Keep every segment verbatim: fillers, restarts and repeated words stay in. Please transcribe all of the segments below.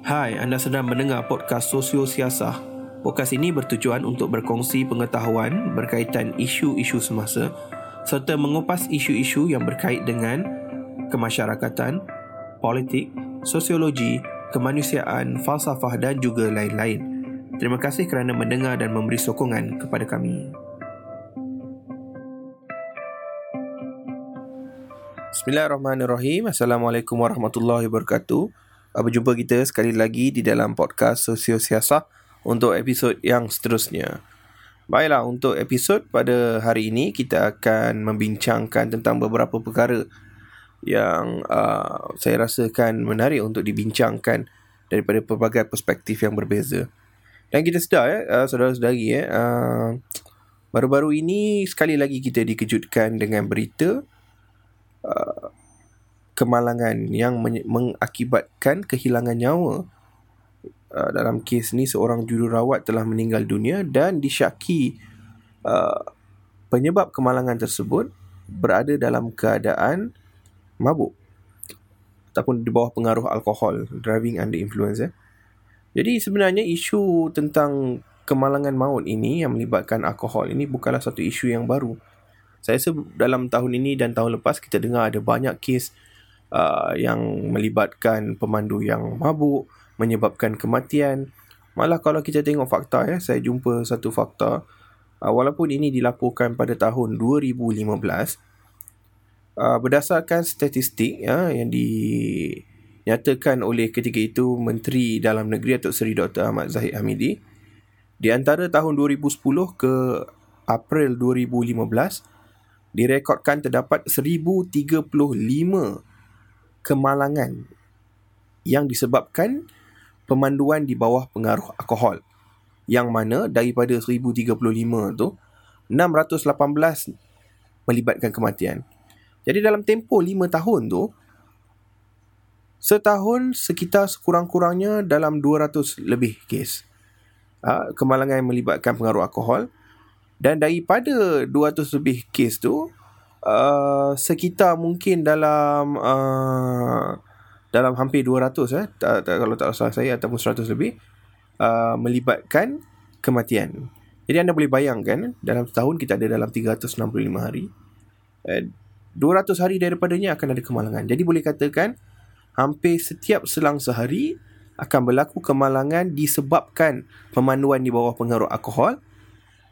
Hai, anda sedang mendengar podcast Sosio Siasah. Podcast ini bertujuan untuk berkongsi pengetahuan berkaitan isu-isu semasa serta mengupas isu-isu yang berkait dengan kemasyarakatan, politik, sosiologi, kemanusiaan, falsafah dan juga lain-lain. Terima kasih kerana mendengar dan memberi sokongan kepada kami. Bismillahirrahmanirrahim. Assalamualaikum warahmatullahi wabarakatuh. Berjumpa kita sekali lagi di dalam podcast Sosio Siasah untuk episod yang seterusnya. Baiklah, untuk episod pada hari ini kita akan membincangkan tentang beberapa perkara yang uh, saya rasakan menarik untuk dibincangkan daripada pelbagai perspektif yang berbeza. Dan kita sedar ya, uh, saudara-saudari ya, uh, baru-baru ini sekali lagi kita dikejutkan dengan berita uh, kemalangan yang men- mengakibatkan kehilangan nyawa. Uh, dalam kes ni, seorang jururawat telah meninggal dunia dan disyaki uh, penyebab kemalangan tersebut berada dalam keadaan mabuk ataupun di bawah pengaruh alkohol, driving under influence. Eh. Jadi sebenarnya isu tentang kemalangan maut ini yang melibatkan alkohol ini bukanlah satu isu yang baru. Saya rasa dalam tahun ini dan tahun lepas kita dengar ada banyak kes Uh, yang melibatkan pemandu yang mabuk menyebabkan kematian. Malah kalau kita tengok fakta ya, saya jumpa satu fakta, uh, walaupun ini dilaporkan pada tahun dua ribu lima belas, uh, berdasarkan statistik ya, yang dinyatakan oleh ketika itu Menteri Dalam Negeri Datuk Seri Doktor Ahmad Zahid Hamidi, di antara tahun dua ribu sepuluh ke April dua ribu lima belas direkodkan terdapat seribu tiga puluh lima kemalangan yang disebabkan pemanduan di bawah pengaruh alkohol, yang mana daripada seribu tiga puluh lima tu enam ratus lapan belas melibatkan kematian. Jadi dalam tempoh lima tahun tu, setahun sekitar sekurang-kurangnya dalam dua ratus lebih kes ha, kemalangan yang melibatkan pengaruh alkohol. Dan daripada dua ratus lebih kes tu, Uh, sekitar mungkin dalam uh, dalam hampir dua ratus eh, tak, tak, kalau tak salah saya, ataupun seratus lebih uh, melibatkan kematian. Jadi anda boleh bayangkan dalam setahun kita ada dalam tiga ratus enam puluh lima hari, uh, dua ratus hari daripadanya akan ada kemalangan. Jadi boleh katakan hampir setiap selang sehari akan berlaku kemalangan disebabkan pemanduan di bawah pengaruh alkohol,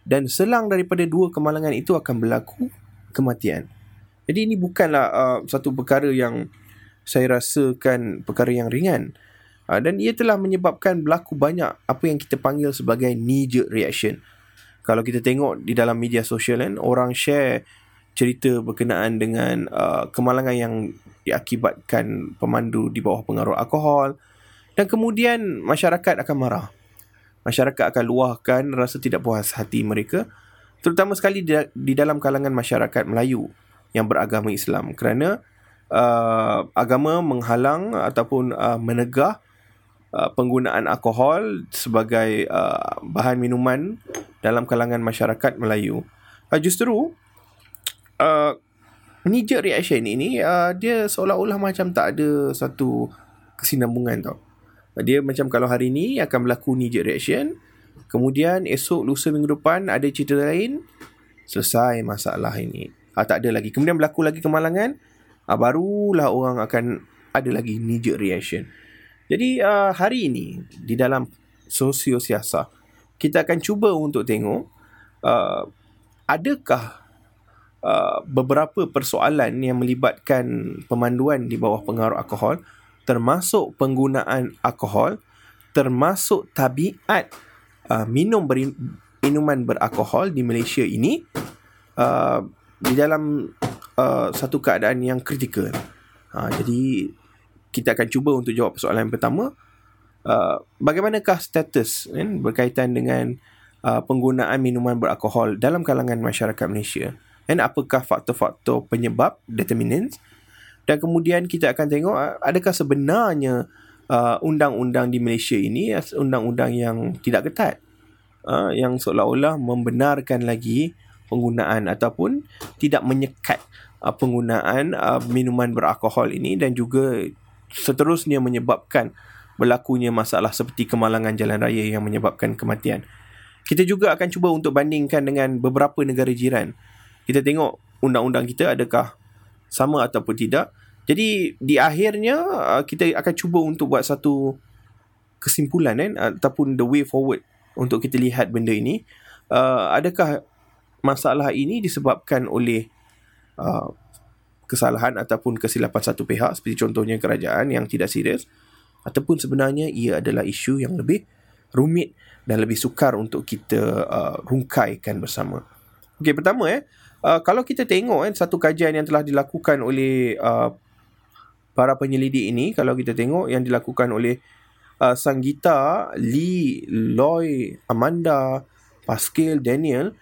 dan selang daripada dua kemalangan itu akan berlaku kematian. Jadi ini bukanlah uh, satu perkara yang saya rasakan perkara yang ringan, uh, dan ia telah menyebabkan berlaku banyak apa yang kita panggil sebagai knee jerk reaction. Kalau kita tengok di dalam media sosial kan, orang share cerita berkenaan dengan uh, kemalangan yang diakibatkan pemandu di bawah pengaruh alkohol, dan kemudian masyarakat akan marah. Masyarakat akan luahkan rasa tidak puas hati mereka, terutama sekali di, di dalam kalangan masyarakat Melayu yang beragama Islam, kerana uh, agama menghalang ataupun uh, menegah uh, penggunaan alkohol sebagai uh, bahan minuman dalam kalangan masyarakat Melayu. Uh, justru uh, knee jerk reaction ini uh, dia seolah-olah macam tak ada satu kesinambungan tau. Dia macam kalau hari ni akan berlaku knee jerk reaction, kemudian esok, lusa, minggu depan ada cerita lain, selesai masalah ini. Ha, tak ada lagi. Kemudian berlaku lagi kemalangan, ha, barulah orang akan ada lagi knee jerk reaction. Jadi uh, hari ini di dalam Sosio Siasah kita akan cuba untuk tengok uh, adakah uh, beberapa persoalan yang melibatkan pemanduan di bawah pengaruh alkohol, termasuk penggunaan alkohol, termasuk tabiat Uh, minum beri, minuman beralkohol di Malaysia ini uh, di dalam uh, satu keadaan yang kritikal. Uh, jadi kita akan cuba untuk jawab persoalan yang pertama, uh, bagaimanakah status kan, berkaitan dengan uh, penggunaan minuman beralkohol dalam kalangan masyarakat Malaysia, dan apakah faktor-faktor penyebab, determinants. Dan kemudian kita akan tengok uh, adakah sebenarnya Uh, undang-undang di Malaysia ini undang-undang yang tidak ketat, uh, yang seolah-olah membenarkan lagi penggunaan ataupun tidak menyekat uh, penggunaan uh, minuman beralkohol ini, dan juga seterusnya menyebabkan berlakunya masalah seperti kemalangan jalan raya yang menyebabkan kematian. Kita juga akan cuba untuk bandingkan dengan beberapa negara jiran. Kita tengok undang-undang kita adakah sama ataupun tidak. Jadi di akhirnya kita akan cuba untuk buat satu kesimpulan kan, ataupun the way forward untuk kita lihat benda ini. Uh, adakah masalah ini disebabkan oleh uh, kesalahan ataupun kesilapan satu pihak, seperti contohnya kerajaan yang tidak serius, ataupun sebenarnya ia adalah isu yang lebih rumit dan lebih sukar untuk kita uh, rungkaikan bersama. Okey, pertama eh uh, kalau kita tengok eh, satu kajian yang telah dilakukan oleh uh, para penyelidik ini, kalau kita tengok yang dilakukan oleh uh, Sangita, Lee, Loy, Amanda, Pascal, Daniel,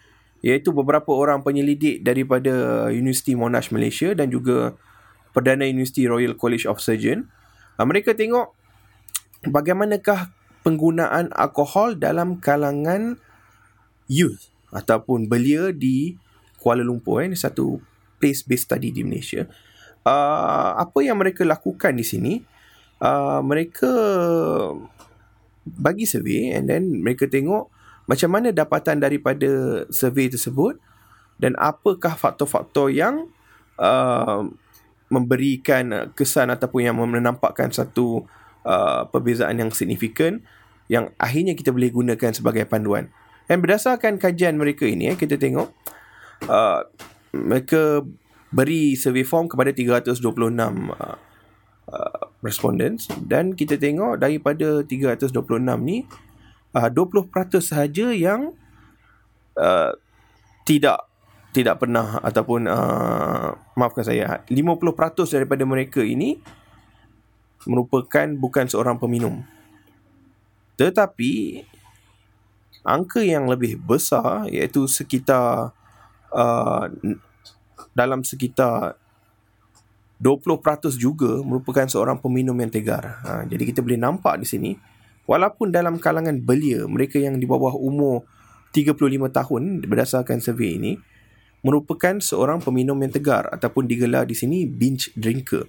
iaitu beberapa orang penyelidik daripada Universiti Monash Malaysia dan juga Perdana Universiti Royal College of Surgeon. Mereka tengok bagaimanakah penggunaan alkohol dalam kalangan youth ataupun belia di Kuala Lumpur. Ini satu place-based study di Malaysia. Apa yang mereka lakukan di sini, mereka bagi survey and then mereka tengok macam mana dapatan daripada survey tersebut dan apakah faktor-faktor yang uh, memberikan kesan ataupun yang menampakkan satu uh, perbezaan yang signifikan yang akhirnya kita boleh gunakan sebagai panduan. Dan berdasarkan kajian mereka ini, eh, kita tengok uh, mereka beri survey form kepada tiga ratus dua puluh enam uh, uh, respondents dan kita tengok daripada tiga ratus dua puluh enam ni dua puluh peratus sahaja yang uh, tidak tidak pernah ataupun uh, maafkan saya, lima puluh peratus daripada mereka ini merupakan bukan seorang peminum. Tetapi angka yang lebih besar iaitu sekitar uh, dalam sekitar dua puluh peratus juga merupakan seorang peminum yang tegar. Ha, jadi kita boleh nampak di sini walaupun dalam kalangan belia, mereka yang di bawah umur tiga puluh lima tahun berdasarkan survey ini merupakan seorang peminum yang tegar ataupun digelar di sini binge drinker.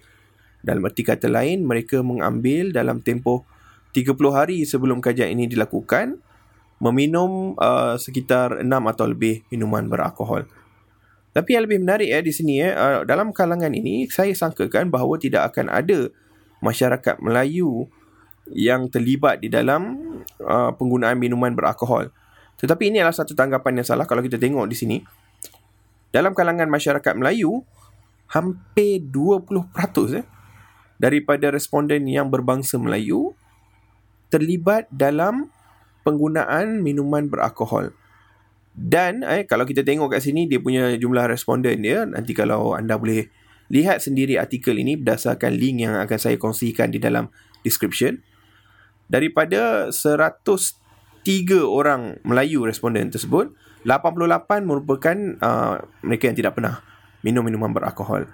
Dalam erti kata lain, mereka mengambil dalam tempoh tiga puluh hari sebelum kajian ini dilakukan meminum uh, sekitar enam atau lebih minuman beralkohol. Tapi yang lebih menarik eh, di sini eh, uh, dalam kalangan ini saya sangkakan bahawa tidak akan ada masyarakat Melayu yang terlibat di dalam uh, penggunaan minuman beralkohol. Tetapi ini adalah satu tanggapan yang salah kalau kita tengok di sini. Dalam kalangan masyarakat Melayu, hampir dua puluh peratus eh, daripada responden yang berbangsa Melayu terlibat dalam penggunaan minuman beralkohol. Dan eh, kalau kita tengok kat sini, dia punya jumlah responden dia, nanti kalau anda boleh lihat sendiri artikel ini berdasarkan link yang akan saya kongsikan di dalam description. Daripada seratus tiga orang Melayu responden tersebut, lapan puluh lapan merupakan uh, mereka yang tidak pernah minum minuman beralkohol.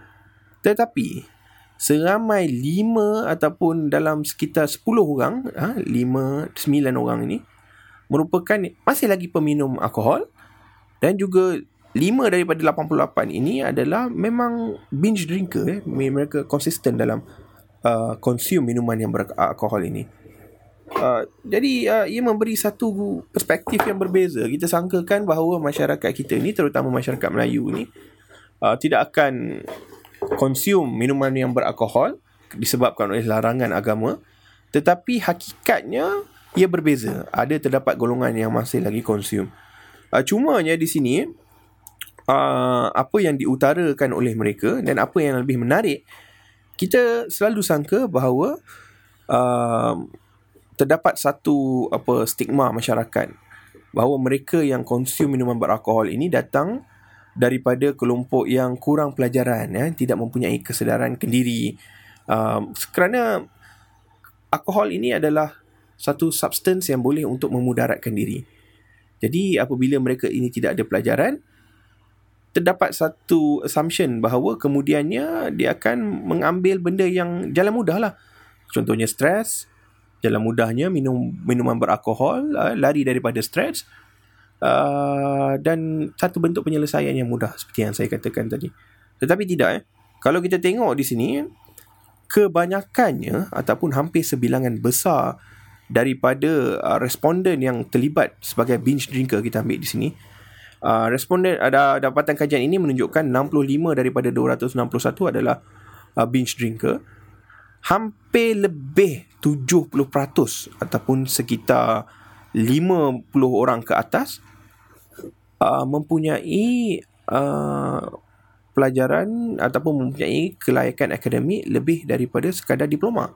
Tetapi seramai lima ataupun dalam sekitar sepuluh orang, ha, lima, sembilan orang ini merupakan masih lagi peminum alkohol dan juga lima daripada lapan puluh lapan ini adalah memang binge drinker. eh. Mereka konsisten dalam Uh, consume minuman yang beralkohol ini. Uh, jadi uh, ia memberi satu perspektif yang berbeza. Kita sangkakan bahawa masyarakat kita ni, terutama masyarakat Melayu ni, uh, tidak akan consume minuman yang beralkohol disebabkan oleh larangan agama. Tetapi hakikatnya ia berbeza. Ada terdapat golongan yang masih lagi consume. Uh, cumanya di sini uh, apa yang diutarakan oleh mereka dan apa yang lebih menarik, kita selalu sangka bahawa uh, terdapat satu apa stigma masyarakat bahawa mereka yang konsum minuman beralkohol ini datang daripada kelompok yang kurang pelajaran, ya, tidak mempunyai kesedaran kendiri. Uh, kerana alkohol ini adalah satu substans yang boleh untuk memudaratkan diri. Jadi apabila mereka ini tidak ada pelajaran, terdapat satu assumption bahawa kemudiannya dia akan mengambil benda yang jalan mudah lah. Contohnya stres, jalan mudahnya minum minuman beralkohol, lari daripada stres, uh, dan satu bentuk penyelesaian yang mudah seperti yang saya katakan tadi. Tetapi tidak. Eh. Kalau kita tengok di sini, kebanyakannya ataupun hampir sebilangan besar daripada uh, responden yang terlibat sebagai binge drinker, kita ambil di sini, uh, responden ada uh, dapatan kajian ini menunjukkan enam puluh lima daripada dua ratus enam puluh satu adalah uh, binge drinker. Hampir lebih tujuh puluh peratus ataupun sekitar lima puluh orang ke atas uh, mempunyai uh, pelajaran ataupun mempunyai kelayakan akademik lebih daripada sekadar diploma.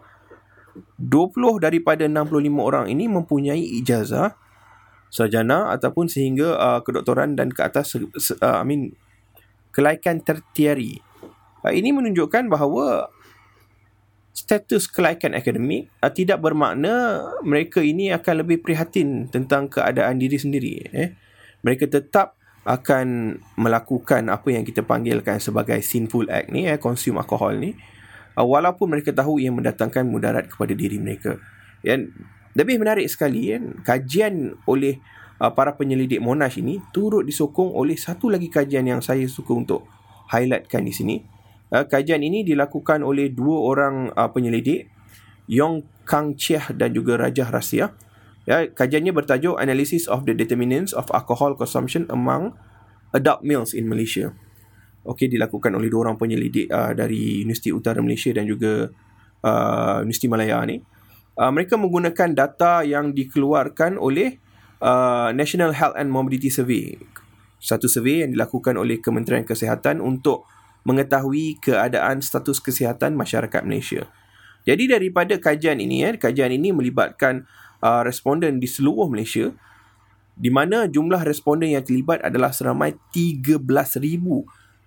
dua puluh daripada enam puluh lima orang ini mempunyai ijazah sarjana ataupun sehingga uh, kedoktoran dan ke atas, uh, I mean, kelayakan tertiary. Uh, ini menunjukkan bahawa status kelayakan akademik uh, tidak bermakna mereka ini akan lebih prihatin tentang keadaan diri sendiri. Eh. Mereka tetap akan melakukan apa yang kita panggilkan sebagai sinful act ni, eh, consume alkohol ni, uh, walaupun mereka tahu ia mendatangkan mudarat kepada diri mereka. Dan lebih menarik sekali, kan, kajian oleh uh, para penyelidik Monash ini turut disokong oleh satu lagi kajian yang saya suka untuk highlightkan di sini. Uh, kajian ini dilakukan oleh dua orang uh, penyelidik, Yong Kang Cheah dan juga Rajah Rasiah. Ya, kajiannya bertajuk Analysis of the Determinants of Alcohol Consumption Among Adult Males in Malaysia. Okey, dilakukan oleh dua orang penyelidik uh, dari Universiti Utara Malaysia dan juga uh, Universiti Malaya ni. Uh, mereka menggunakan data yang dikeluarkan oleh uh, National Health and Morbidity Survey. Satu survey yang dilakukan oleh Kementerian Kesihatan untuk mengetahui keadaan status kesihatan masyarakat Malaysia. Jadi daripada kajian ini, eh, kajian ini melibatkan uh, responden di seluruh Malaysia, di mana jumlah responden yang terlibat adalah seramai tiga belas ribu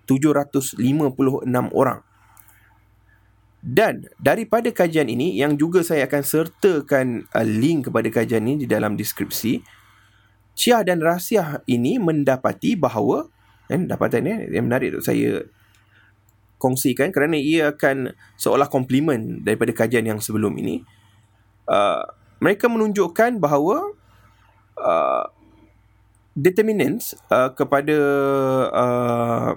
tujuh ratus lima puluh enam orang. Dan daripada kajian ini, yang juga saya akan sertakan uh, link kepada kajian ini di dalam deskripsi, Cheah dan Rasiah ini mendapati bahawa, kan, dapatan ini yang menarik untuk saya kongsikan kerana ia akan seolah komplimen daripada kajian yang sebelum ini. Uh, mereka menunjukkan bahawa uh, determinants uh, kepada uh,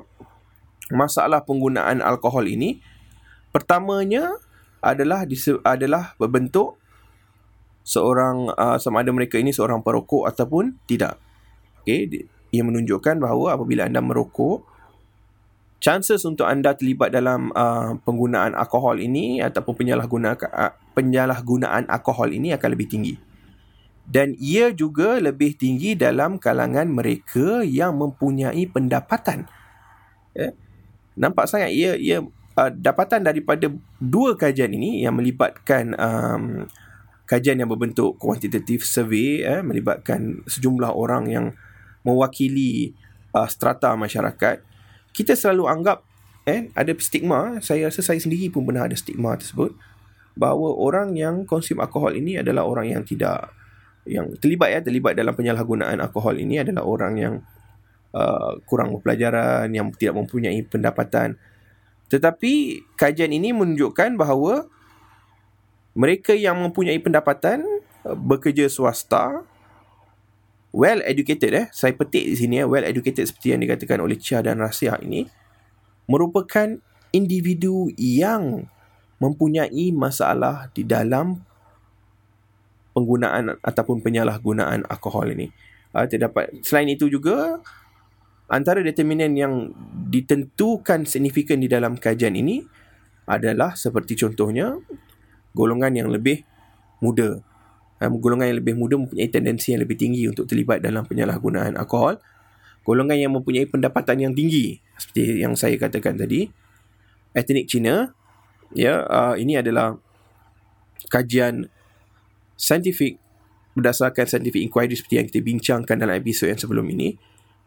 masalah penggunaan alkohol ini, pertamanya adalah adalah berbentuk seorang uh, sama ada mereka ini seorang perokok ataupun tidak. Okey, ia menunjukkan bahawa apabila anda merokok, chances untuk anda terlibat dalam uh, penggunaan alkohol ini ataupun penyalahgunaan, uh, penyalahgunaan alkohol ini akan lebih tinggi. Dan ia juga lebih tinggi dalam kalangan mereka yang mempunyai pendapatan. Eh? Nampak sangat ia, ia uh, dapatan daripada dua kajian ini yang melibatkan um, kajian yang berbentuk quantitative survey, eh, melibatkan sejumlah orang yang mewakili uh, strata masyarakat. Kita selalu anggap, eh, ada stigma, saya rasa saya sendiri pun pernah ada stigma tersebut, bahawa orang yang konsum alkohol ini adalah orang yang tidak, yang terlibat ya, terlibat dalam penyalahgunaan alkohol ini adalah orang yang uh, kurang berpelajaran, yang tidak mempunyai pendapatan. Tetapi kajian ini menunjukkan bahawa mereka yang mempunyai pendapatan, bekerja swasta, well educated, eh saya petik di sini, eh well educated seperti yang dikatakan oleh Cheah dan Rasiah ini, merupakan individu yang mempunyai masalah di dalam penggunaan ataupun penyalahgunaan alkohol ini. Uh, terdapat selain itu juga, antara determinan yang ditentukan signifikan di dalam kajian ini adalah seperti contohnya golongan yang lebih muda. Golongan yang lebih muda mempunyai tendensi yang lebih tinggi untuk terlibat dalam penyalahgunaan alkohol. Golongan yang mempunyai pendapatan yang tinggi, seperti yang saya katakan tadi, etnik Cina, ya, uh, ini adalah kajian saintifik berdasarkan scientific inquiry seperti yang kita bincangkan dalam episod yang sebelum ini.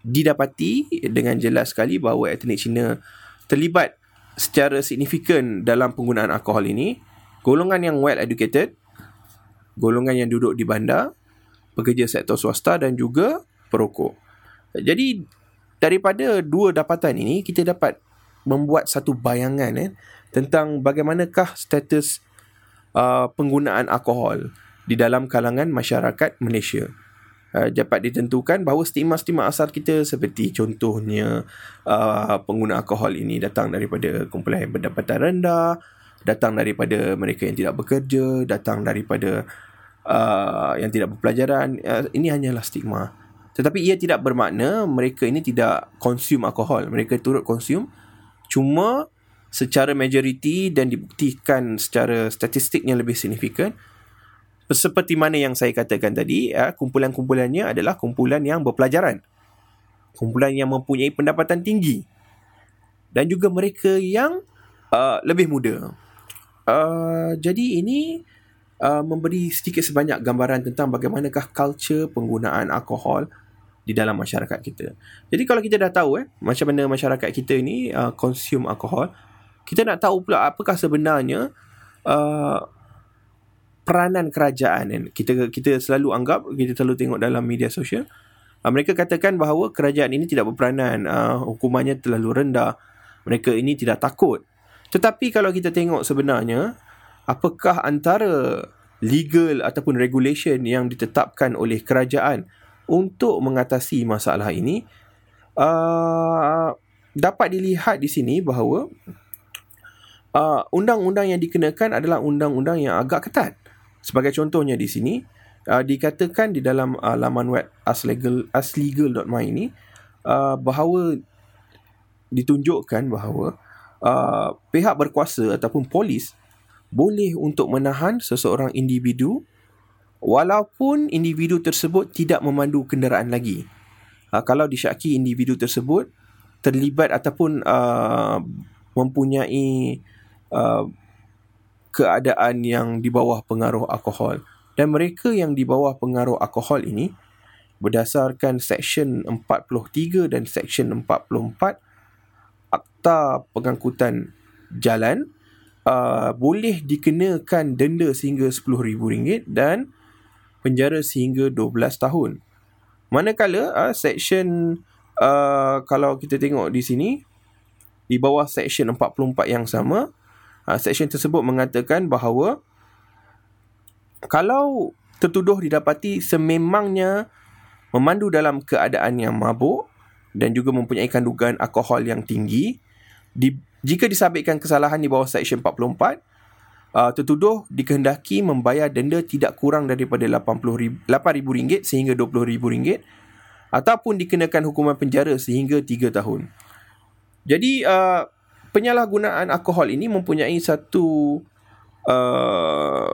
Didapati dengan jelas sekali bahawa etnik Cina terlibat secara signifikan dalam penggunaan alkohol ini. Golongan yang well educated, golongan yang duduk di bandar, pekerja sektor swasta dan juga perokok. Jadi daripada dua dapatan ini, kita dapat membuat satu bayangan eh, tentang bagaimanakah status uh, penggunaan alkohol di dalam kalangan masyarakat Malaysia. Uh, dapat ditentukan bahawa stigma-stigma asal kita seperti contohnya uh, pengguna alkohol ini datang daripada kumpulan yang pendapatan rendah, datang daripada mereka yang tidak bekerja, datang daripada uh, yang tidak berpelajaran. Uh, ini hanyalah stigma. Tetapi ia tidak bermakna mereka ini tidak consume alkohol. Mereka turut consume, cuma secara majoriti dan dibuktikan secara statistik yang lebih signifikan, seperti mana yang saya katakan tadi, uh, kumpulan-kumpulannya adalah kumpulan yang berpelajaran, kumpulan yang mempunyai pendapatan tinggi, dan juga mereka yang uh, lebih muda. Uh, jadi ini uh, memberi sedikit sebanyak gambaran tentang bagaimanakah culture penggunaan alkohol di dalam masyarakat kita. Jadi kalau kita dah tahu eh, macam mana masyarakat kita ni uh, consume alkohol, kita nak tahu pula apakah sebenarnya uh, peranan kerajaan. Dan kita kita selalu anggap, kita selalu tengok dalam media sosial, uh, mereka katakan bahawa kerajaan ini tidak berperanan, uh, hukumannya terlalu rendah, mereka ini tidak takut. Tetapi kalau kita tengok sebenarnya, apakah antara legal ataupun regulation yang ditetapkan oleh kerajaan untuk mengatasi masalah ini, uh, dapat dilihat di sini bahawa uh, undang-undang yang dikenakan adalah undang-undang yang agak ketat. Sebagai contohnya di sini, uh, dikatakan di dalam uh, laman web aslegal, aslegal.my ini, uh, bahawa ditunjukkan bahawa Uh, pihak berkuasa ataupun polis boleh untuk menahan seseorang individu walaupun individu tersebut tidak memandu kenderaan lagi. Uh, kalau disyaki individu tersebut terlibat ataupun uh, mempunyai uh, keadaan yang di bawah pengaruh alkohol. Dan mereka yang di bawah pengaruh alkohol ini, berdasarkan Seksyen empat puluh tiga dan Seksyen empat puluh empat Akta Pengangkutan Jalan, uh, boleh dikenakan denda sehingga sepuluh ribu ringgit dan penjara sehingga dua belas tahun. Manakala uh, seksyen uh, kalau kita tengok di sini, di bawah seksyen empat puluh empat yang sama, uh, seksyen tersebut mengatakan bahawa kalau tertuduh didapati sememangnya memandu dalam keadaan yang mabuk dan juga mempunyai kandungan alkohol yang tinggi, di, jika disabitkan kesalahan di bawah Seksyen empat puluh empat, uh, tertuduh dikehendaki membayar denda tidak kurang daripada lapan ribu ringgit sehingga dua puluh ribu ringgit ataupun dikenakan hukuman penjara sehingga tiga tahun. Jadi uh, penyalahgunaan alkohol ini mempunyai satu uh,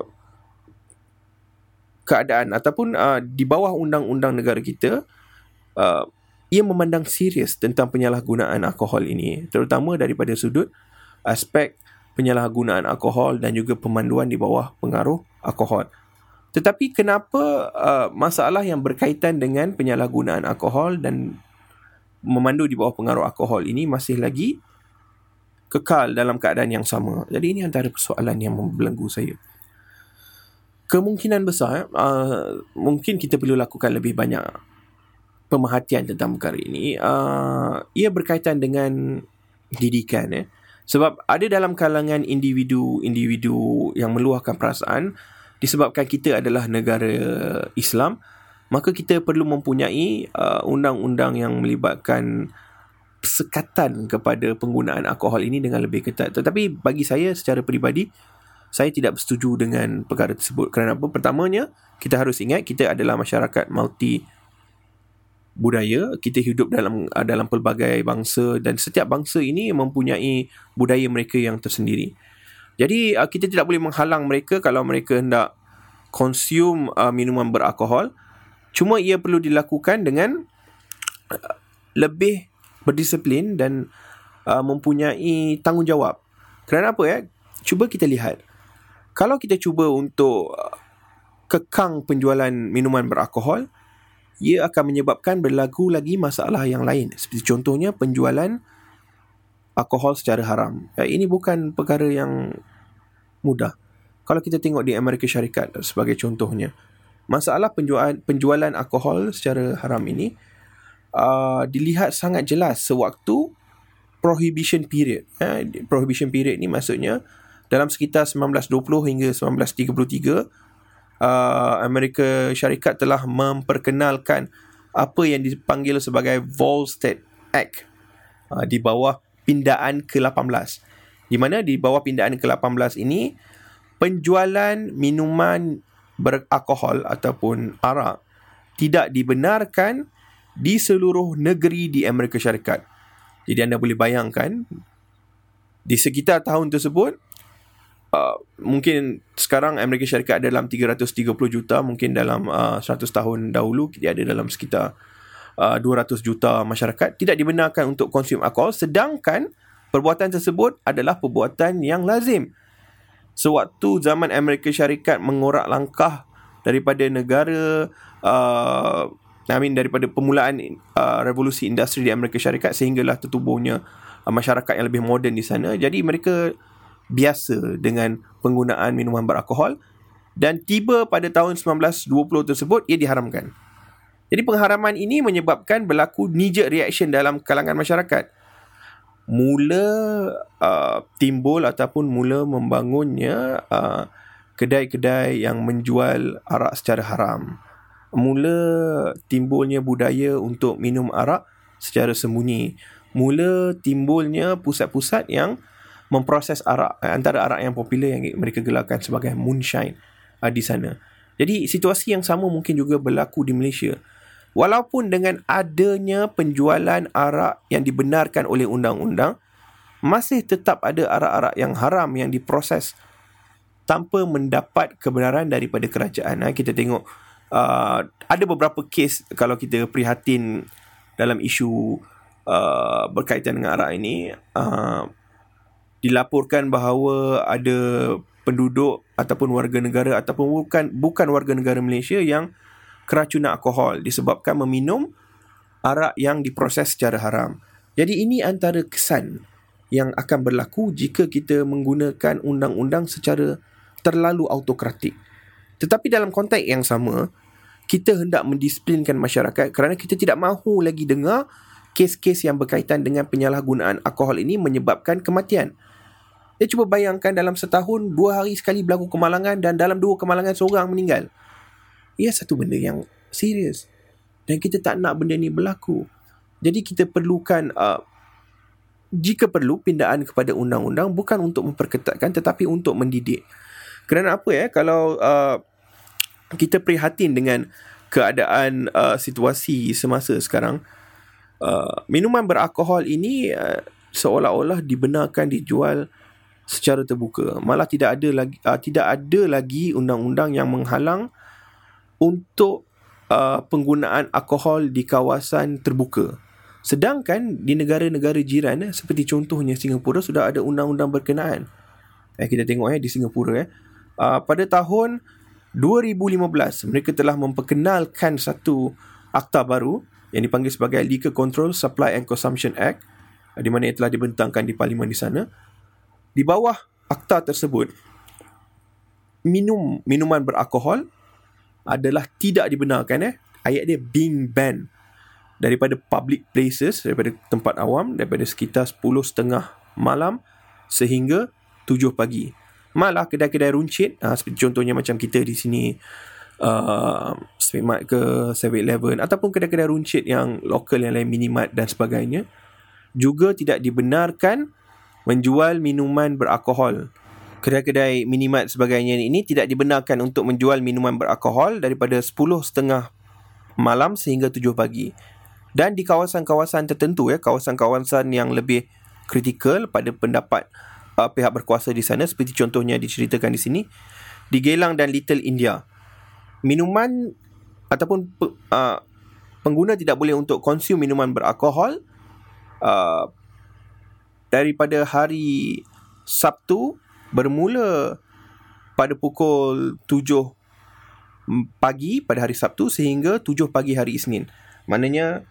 keadaan ataupun uh, di bawah undang-undang negara kita, uh, ia memandang serius tentang penyalahgunaan alkohol ini, terutama daripada sudut aspek penyalahgunaan alkohol dan juga pemanduan di bawah pengaruh alkohol. Tetapi kenapa uh, masalah yang berkaitan dengan penyalahgunaan alkohol dan memandu di bawah pengaruh alkohol ini masih lagi kekal dalam keadaan yang sama? Jadi ini antara persoalan yang membelenggu saya. Kemungkinan besar, uh, mungkin kita perlu lakukan lebih banyak pemerhatian tentang perkara ini. Uh, ia berkaitan dengan didikan. Eh. Sebab ada dalam kalangan individu-individu yang meluahkan perasaan, disebabkan kita adalah negara Islam, maka kita perlu mempunyai uh, undang-undang yang melibatkan sekatan kepada penggunaan alkohol ini dengan lebih ketat. Tetapi bagi saya secara peribadi, saya tidak setuju dengan perkara tersebut. Kerana apa? Pertamanya, kita harus ingat kita adalah masyarakat multi budaya, kita hidup dalam dalam pelbagai bangsa dan setiap bangsa ini mempunyai budaya mereka yang tersendiri. Jadi kita tidak boleh menghalang mereka kalau mereka hendak consume uh, minuman beralkohol. Cuma ia perlu dilakukan dengan uh, lebih berdisiplin dan uh, mempunyai tanggungjawab. Kerana apa ya? Cuba kita lihat. Kalau kita cuba untuk uh, kekang penjualan minuman beralkohol, ia akan menyebabkan berlaku lagi masalah yang lain. Seperti contohnya penjualan alkohol secara haram. Ini bukan perkara yang mudah. Kalau kita tengok di Amerika Syarikat sebagai contohnya, masalah penjualan, penjualan alkohol secara haram ini uh, dilihat sangat jelas sewaktu Prohibition Period. Uh, Prohibition Period ni maksudnya dalam sekitar sembilan belas dua puluh hingga sembilan belas tiga puluh tiga, Uh, Amerika Syarikat telah memperkenalkan apa yang dipanggil sebagai Volstead Act, uh, di bawah pindaan ke lapan belas, Di mana di bawah pindaan ke lapan belas ini, penjualan minuman beralkohol ataupun arak tidak dibenarkan di seluruh negeri di Amerika Syarikat. Jadi anda boleh bayangkan, di sekitar tahun tersebut, uh, mungkin sekarang Amerika Syarikat ada dalam tiga ratus tiga puluh juta, mungkin dalam uh, seratus tahun dahulu dia ada dalam sekitar uh, dua ratus juta masyarakat tidak dibenarkan untuk konsum alkohol, sedangkan perbuatan tersebut adalah perbuatan yang lazim. Sewaktu zaman Amerika Syarikat mengorak langkah daripada negara, uh, I mean, daripada permulaan uh, revolusi industri di Amerika Syarikat sehinggalah tertubuhnya uh, masyarakat yang lebih moden di sana. Jadi mereka biasa dengan penggunaan minuman beralkohol dan tiba pada tahun sembilan belas dua puluh tersebut ia diharamkan. Jadi pengharaman ini menyebabkan berlaku knee-jerk reaction dalam kalangan masyarakat. Mula uh, timbul ataupun mula membangunnya uh, kedai-kedai yang menjual arak secara haram. Mula timbulnya budaya untuk minum arak secara sembunyi. Mula timbulnya pusat-pusat yang memproses arak, antara arak yang popular yang mereka gelarkan sebagai moonshine uh, di sana. Jadi situasi yang sama mungkin juga berlaku di Malaysia. Walaupun dengan adanya penjualan arak yang dibenarkan oleh undang-undang, masih tetap ada arak-arak yang haram yang diproses tanpa mendapat kebenaran daripada kerajaan. Kita tengok uh, ada beberapa kes kalau kita prihatin dalam isu uh, berkaitan dengan arak ini. Uh, dilaporkan bahawa ada penduduk ataupun warga negara ataupun bukan, bukan warga negara Malaysia yang keracunan alkohol disebabkan meminum arak yang diproses secara haram. Jadi ini antara kesan yang akan berlaku jika kita menggunakan undang-undang secara terlalu autokratik. Tetapi dalam konteks yang sama, kita hendak mendisiplinkan masyarakat kerana kita tidak mahu lagi dengar kes-kes yang berkaitan dengan penyalahgunaan alkohol ini menyebabkan kematian. Jadi cuba bayangkan dalam setahun, dua hari sekali berlaku kemalangan dan dalam dua kemalangan seorang meninggal. Ia satu benda yang serius dan kita tak nak benda ni berlaku. Jadi kita perlukan uh, jika perlu pindaan kepada undang-undang bukan untuk memperketatkan tetapi untuk mendidik. Kerana apa ya, kalau uh, kita prihatin dengan keadaan uh, situasi semasa sekarang, uh, minuman beralkohol ini uh, seolah-olah dibenarkan dijual secara terbuka. Malah tidak ada lagi uh, tidak ada lagi undang-undang yang menghalang untuk uh, penggunaan alkohol di kawasan terbuka. Sedangkan di negara-negara jiran eh, seperti contohnya Singapura sudah ada undang-undang berkenaan. Eh, kita tengok eh, di Singapura. Eh. Uh, pada tahun dua ribu lima belas mereka telah memperkenalkan satu akta baru yang dipanggil sebagai Liquor Control Supply and Consumption Act, di mana ia telah dibentangkan di parlimen di sana. Di bawah akta tersebut, minum minuman beralkohol adalah tidak dibenarkan eh ayat dia being banned daripada public places, daripada tempat awam, daripada sekitar sepuluh tiga puluh malam sehingga tujuh pagi. Malah kedai-kedai runcit ha, seperti contohnya macam kita di sini, uh, Spikmat ke seven eleven ataupun kedai-kedai runcit yang lokal yang lain, minimart dan sebagainya, juga tidak dibenarkan menjual minuman beralkohol. Kedai-kedai minimart sebagainya ini tidak dibenarkan untuk menjual minuman beralkohol daripada sepuluh tiga puluh malam sehingga tujuh pagi. Dan di kawasan-kawasan tertentu, ya, kawasan-kawasan yang lebih kritikal pada pendapat uh, pihak berkuasa di sana, seperti contohnya diceritakan di sini, di Geylang dan Little India, minuman ataupun uh, pengguna tidak boleh untuk konsum minuman beralkohol uh, daripada hari Sabtu bermula pada pukul tujuh pagi pada hari Sabtu sehingga tujuh pagi hari Isnin. Maknanya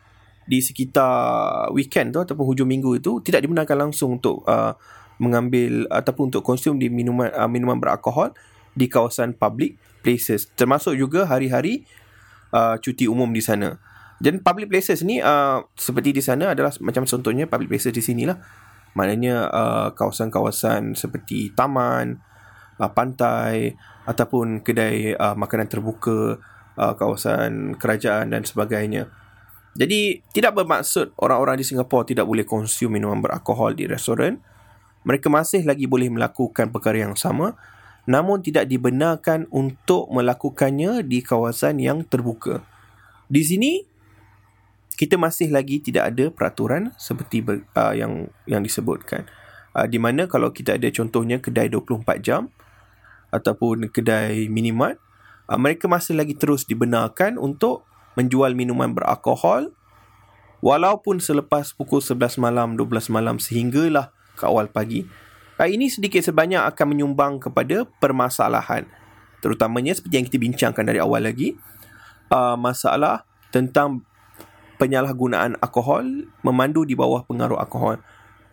di sekitar weekend tu ataupun hujung minggu itu tidak dibenarkan langsung untuk uh, mengambil ataupun untuk konsum di minuman uh, minuman beralkohol di kawasan public places, termasuk juga hari-hari uh, cuti umum di sana. Dan public places ni uh, seperti di sana adalah macam contohnya public places di sinilah. Maknanya uh, kawasan-kawasan seperti taman, uh, pantai ataupun kedai uh, makanan terbuka, uh, kawasan kerajaan dan sebagainya. Jadi tidak bermaksud orang-orang di Singapura tidak boleh konsum minuman beralkohol di restoran mereka masih lagi boleh melakukan perkara yang sama, namun tidak dibenarkan untuk melakukannya di kawasan yang terbuka. Di sini, kita masih lagi tidak ada peraturan seperti ber, uh, yang yang disebutkan. Uh, di mana kalau kita ada contohnya kedai dua puluh empat jam ataupun kedai minimart, uh, mereka masih lagi terus dibenarkan untuk menjual minuman beralkohol walaupun selepas pukul sebelas malam, dua belas malam sehinggalah ke awal pagi. Ini sedikit sebanyak akan menyumbang kepada permasalahan, terutamanya seperti yang kita bincangkan dari awal lagi, uh, masalah tentang penyalahgunaan alkohol, memandu di bawah pengaruh alkohol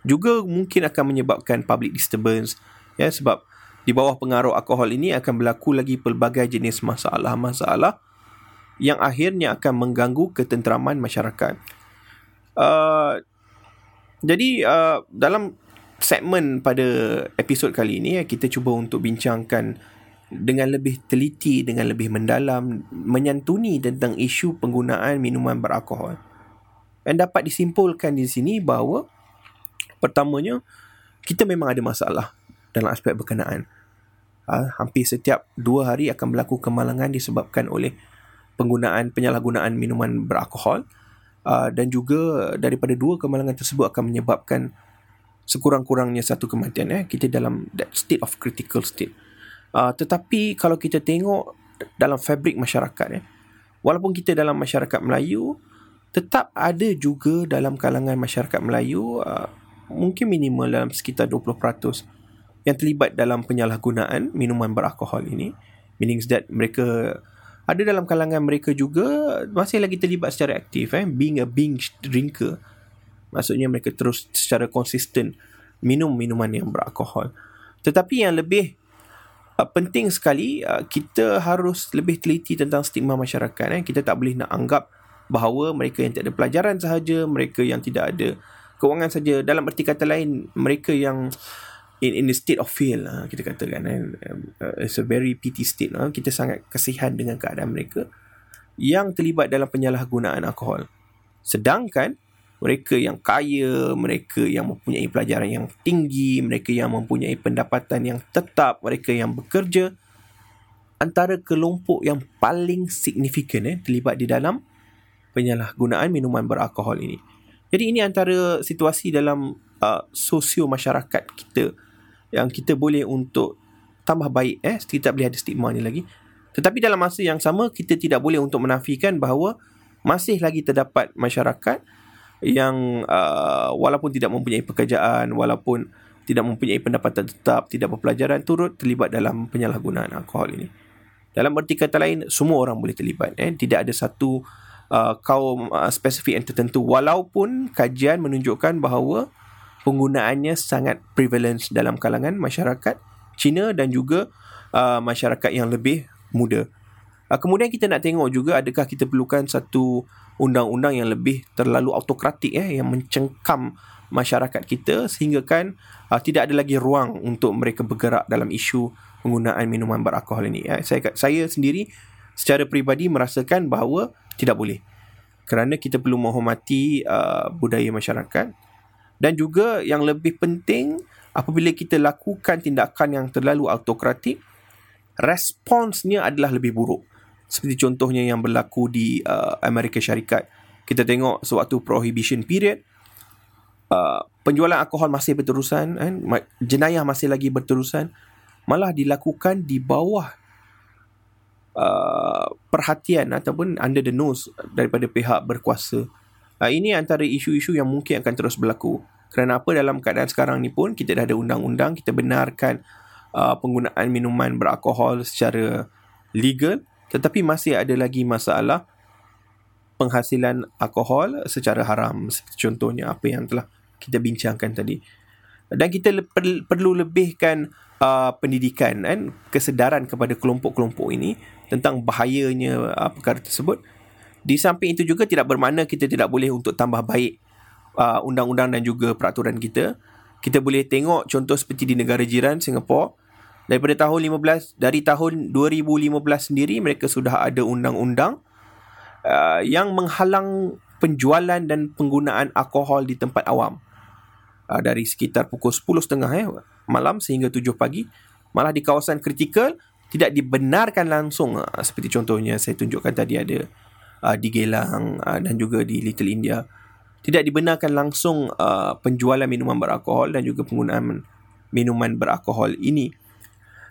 juga mungkin akan menyebabkan public disturbance, ya, sebab di bawah pengaruh alkohol ini akan berlaku lagi pelbagai jenis masalah-masalah yang akhirnya akan mengganggu ketenteraman masyarakat. Uh, jadi uh, dalam segmen pada episod kali ini, kita cuba untuk bincangkan dengan lebih teliti, dengan lebih mendalam, menyantuni tentang isu penggunaan minuman beralkohol. Dan dapat disimpulkan di sini bahawa pertamanya, kita memang ada masalah dalam aspek berkenaan. Ha, hampir setiap dua hari akan berlaku kemalangan disebabkan oleh penggunaan penyalahgunaan minuman beralkohol, uh, dan juga daripada dua kemalangan tersebut akan menyebabkan sekurang-kurangnya satu kematian. eh. Kita dalam that state of critical state. Uh, tetapi kalau kita tengok dalam fabrik masyarakat, eh, walaupun kita dalam masyarakat Melayu, tetap ada juga dalam kalangan masyarakat Melayu, uh, mungkin minimal dalam sekitar dua puluh peratus yang terlibat dalam penyalahgunaan minuman beralkohol ini. Meaning that mereka, ada dalam kalangan mereka juga masih lagi terlibat secara aktif, eh, being a binge drinker. Maksudnya mereka terus secara konsisten minum minuman yang beralkohol. Tetapi yang lebih uh, penting sekali, uh, kita harus lebih teliti tentang stigma masyarakat. Eh. Kita tak boleh nak anggap bahawa mereka yang tak ada pelajaran sahaja, mereka yang tidak ada kewangan saja. Dalam erti kata lain, mereka yang in, in the state of fail, uh, kita katakan. Eh. It's a very pity state. Uh. Kita sangat kesihan dengan keadaan mereka yang terlibat dalam penyalahgunaan alkohol. Sedangkan mereka yang kaya, mereka yang mempunyai pelajaran yang tinggi, mereka yang mempunyai pendapatan yang tetap, mereka yang bekerja, antara kelompok yang paling signifikan eh, terlibat di dalam penyalahgunaan minuman beralkohol ini. Jadi ini antara situasi dalam uh, sosio masyarakat kita yang kita boleh untuk tambah baik. Eh, kita tak boleh ada stigma ni lagi. Tetapi dalam masa yang sama, kita tidak boleh untuk menafikan bahawa masih lagi terdapat masyarakat yang uh, walaupun tidak mempunyai pekerjaan, walaupun tidak mempunyai pendapatan tetap, tidak berpelajaran, turut terlibat dalam penyalahgunaan alkohol ini. Dalam erti kata lain, semua orang boleh terlibat. eh? Tidak ada satu uh, kaum uh, spesifik yang tertentu, walaupun kajian menunjukkan bahawa penggunaannya sangat prevalent dalam kalangan masyarakat Cina dan juga uh, masyarakat yang lebih muda. Uh, kemudian kita nak tengok juga, adakah kita perlukan satu undang-undang yang lebih terlalu autokratik, eh, yang mencengkam masyarakat kita sehinggakan uh, tidak ada lagi ruang untuk mereka bergerak dalam isu penggunaan minuman beralkohol ini. Eh, saya, saya sendiri secara peribadi merasakan bahawa tidak boleh, kerana kita perlu menghormati uh, budaya masyarakat, dan juga yang lebih penting, apabila kita lakukan tindakan yang terlalu autokratik, responsnya adalah lebih buruk. Seperti contohnya yang berlaku di uh, Amerika Syarikat. Kita tengok sewaktu prohibition period, uh, penjualan alkohol masih berterusan, eh? jenayah masih lagi berterusan, malah dilakukan di bawah uh, perhatian ataupun under the nose daripada pihak berkuasa. Uh, ini antara isu-isu yang mungkin akan terus berlaku. Kerana apa, dalam keadaan sekarang ni pun kita dah ada undang-undang, kita benarkan uh, penggunaan minuman beralkohol secara legal, tetapi masih ada lagi masalah penghasilan alkohol secara haram. Contohnya apa yang telah kita bincangkan tadi. Dan kita le- per- perlu lebihkan uh, pendidikan dan kesedaran kepada kelompok-kelompok ini tentang bahayanya uh, perkara tersebut. Di samping itu juga, tidak bermakna kita tidak boleh untuk tambah baik uh, undang-undang dan juga peraturan kita. Kita boleh tengok contoh seperti di negara jiran Singapura. Daripada tahun lima belas dari tahun dua ribu lima belas sendiri, mereka sudah ada undang-undang uh, yang menghalang penjualan dan penggunaan alkohol di tempat awam. uh, dari sekitar pukul sepuluh tiga puluh eh, malam sehingga tujuh pagi. Malah di kawasan kritikal tidak dibenarkan langsung, uh, seperti contohnya saya tunjukkan tadi ada uh, di Geylang uh, dan juga di Little India. Tidak dibenarkan langsung uh, penjualan minuman beralkohol dan juga penggunaan minuman beralkohol ini.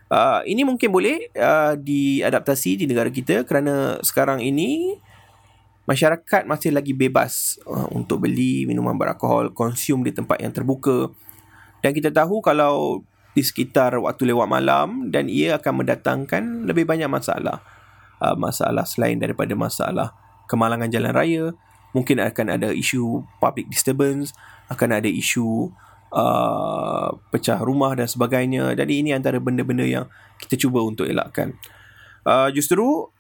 Uh, ini mungkin boleh uh, diadaptasi di negara kita kerana sekarang ini masyarakat masih lagi bebas uh, untuk beli minuman beralkohol, konsum di tempat yang terbuka. Dan kita tahu kalau di sekitar waktu lewat malam, dan ia akan mendatangkan lebih banyak masalah. Uh, masalah selain daripada masalah kemalangan jalan raya, mungkin akan ada isu public disturbance, akan ada isu Uh, pecah rumah dan sebagainya. Jadi ini antara benda-benda yang kita cuba untuk elakkan. uh, Justru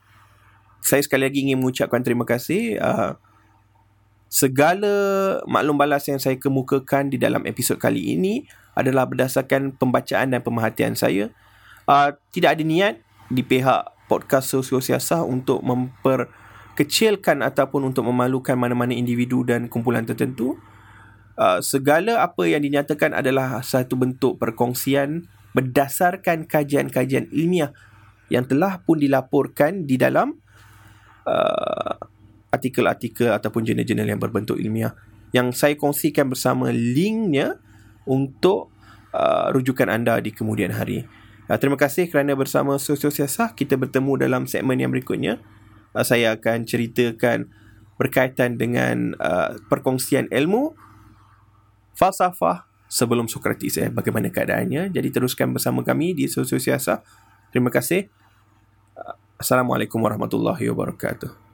saya sekali lagi ingin mengucapkan terima kasih uh, segala maklum balas yang saya kemukakan di dalam episod kali ini adalah berdasarkan pembacaan dan pemerhatian saya. uh, Tidak ada niat di pihak podcast Sosio Siasah untuk memperkecilkan ataupun untuk memalukan mana-mana individu dan kumpulan tertentu. Uh, segala apa yang dinyatakan adalah satu bentuk perkongsian berdasarkan kajian-kajian ilmiah yang telah pun dilaporkan di dalam uh, artikel-artikel ataupun jurnal-jurnal yang berbentuk ilmiah, yang saya kongsikan bersama linknya untuk uh, rujukan anda di kemudian hari. Uh, terima kasih kerana bersama Sosio Siasah. Kita bertemu dalam segmen yang berikutnya. Uh, saya akan ceritakan berkaitan dengan uh, perkongsian ilmu falsafah sebelum Sokrates, eh, bagaimana keadaannya. Jadi teruskan bersama kami di Sosio Siasah. Terima kasih. Assalamualaikum warahmatullahi wabarakatuh.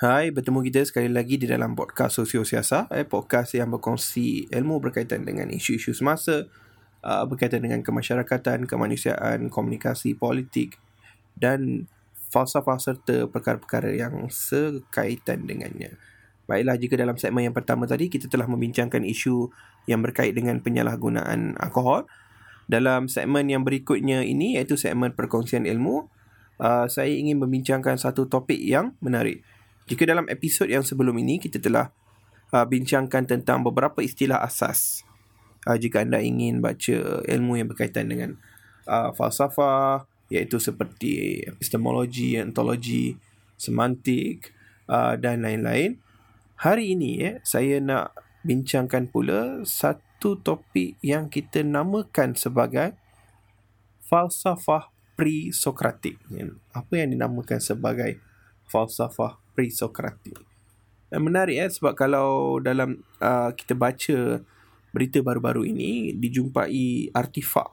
Hai, bertemu kita sekali lagi di dalam podcast Sosio Siasah, eh, podcast yang berkongsi ilmu berkaitan dengan isu-isu semasa, uh, berkaitan dengan kemasyarakatan, kemanusiaan, komunikasi, politik dan falsafah serta perkara-perkara yang sekaitan dengannya. Baiklah, jika dalam segmen yang pertama tadi kita telah membincangkan isu yang berkait dengan penyalahgunaan alkohol, dalam segmen yang berikutnya ini iaitu segmen perkongsian ilmu, uh, saya ingin membincangkan satu topik yang menarik. Jika dalam episod yang sebelum ini, kita telah uh, bincangkan tentang beberapa istilah asas. Uh, jika anda ingin baca ilmu yang berkaitan dengan uh, falsafah, iaitu seperti epistemologi, ontologi, semantik uh, dan lain-lain. Hari ini, eh, saya nak bincangkan pula satu topik yang kita namakan sebagai falsafah pre-sokratik. Apa yang dinamakan sebagai falsafah pre-sokratik. Dan menarik eh, sebab kalau dalam uh, kita baca berita baru-baru ini, dijumpai artifak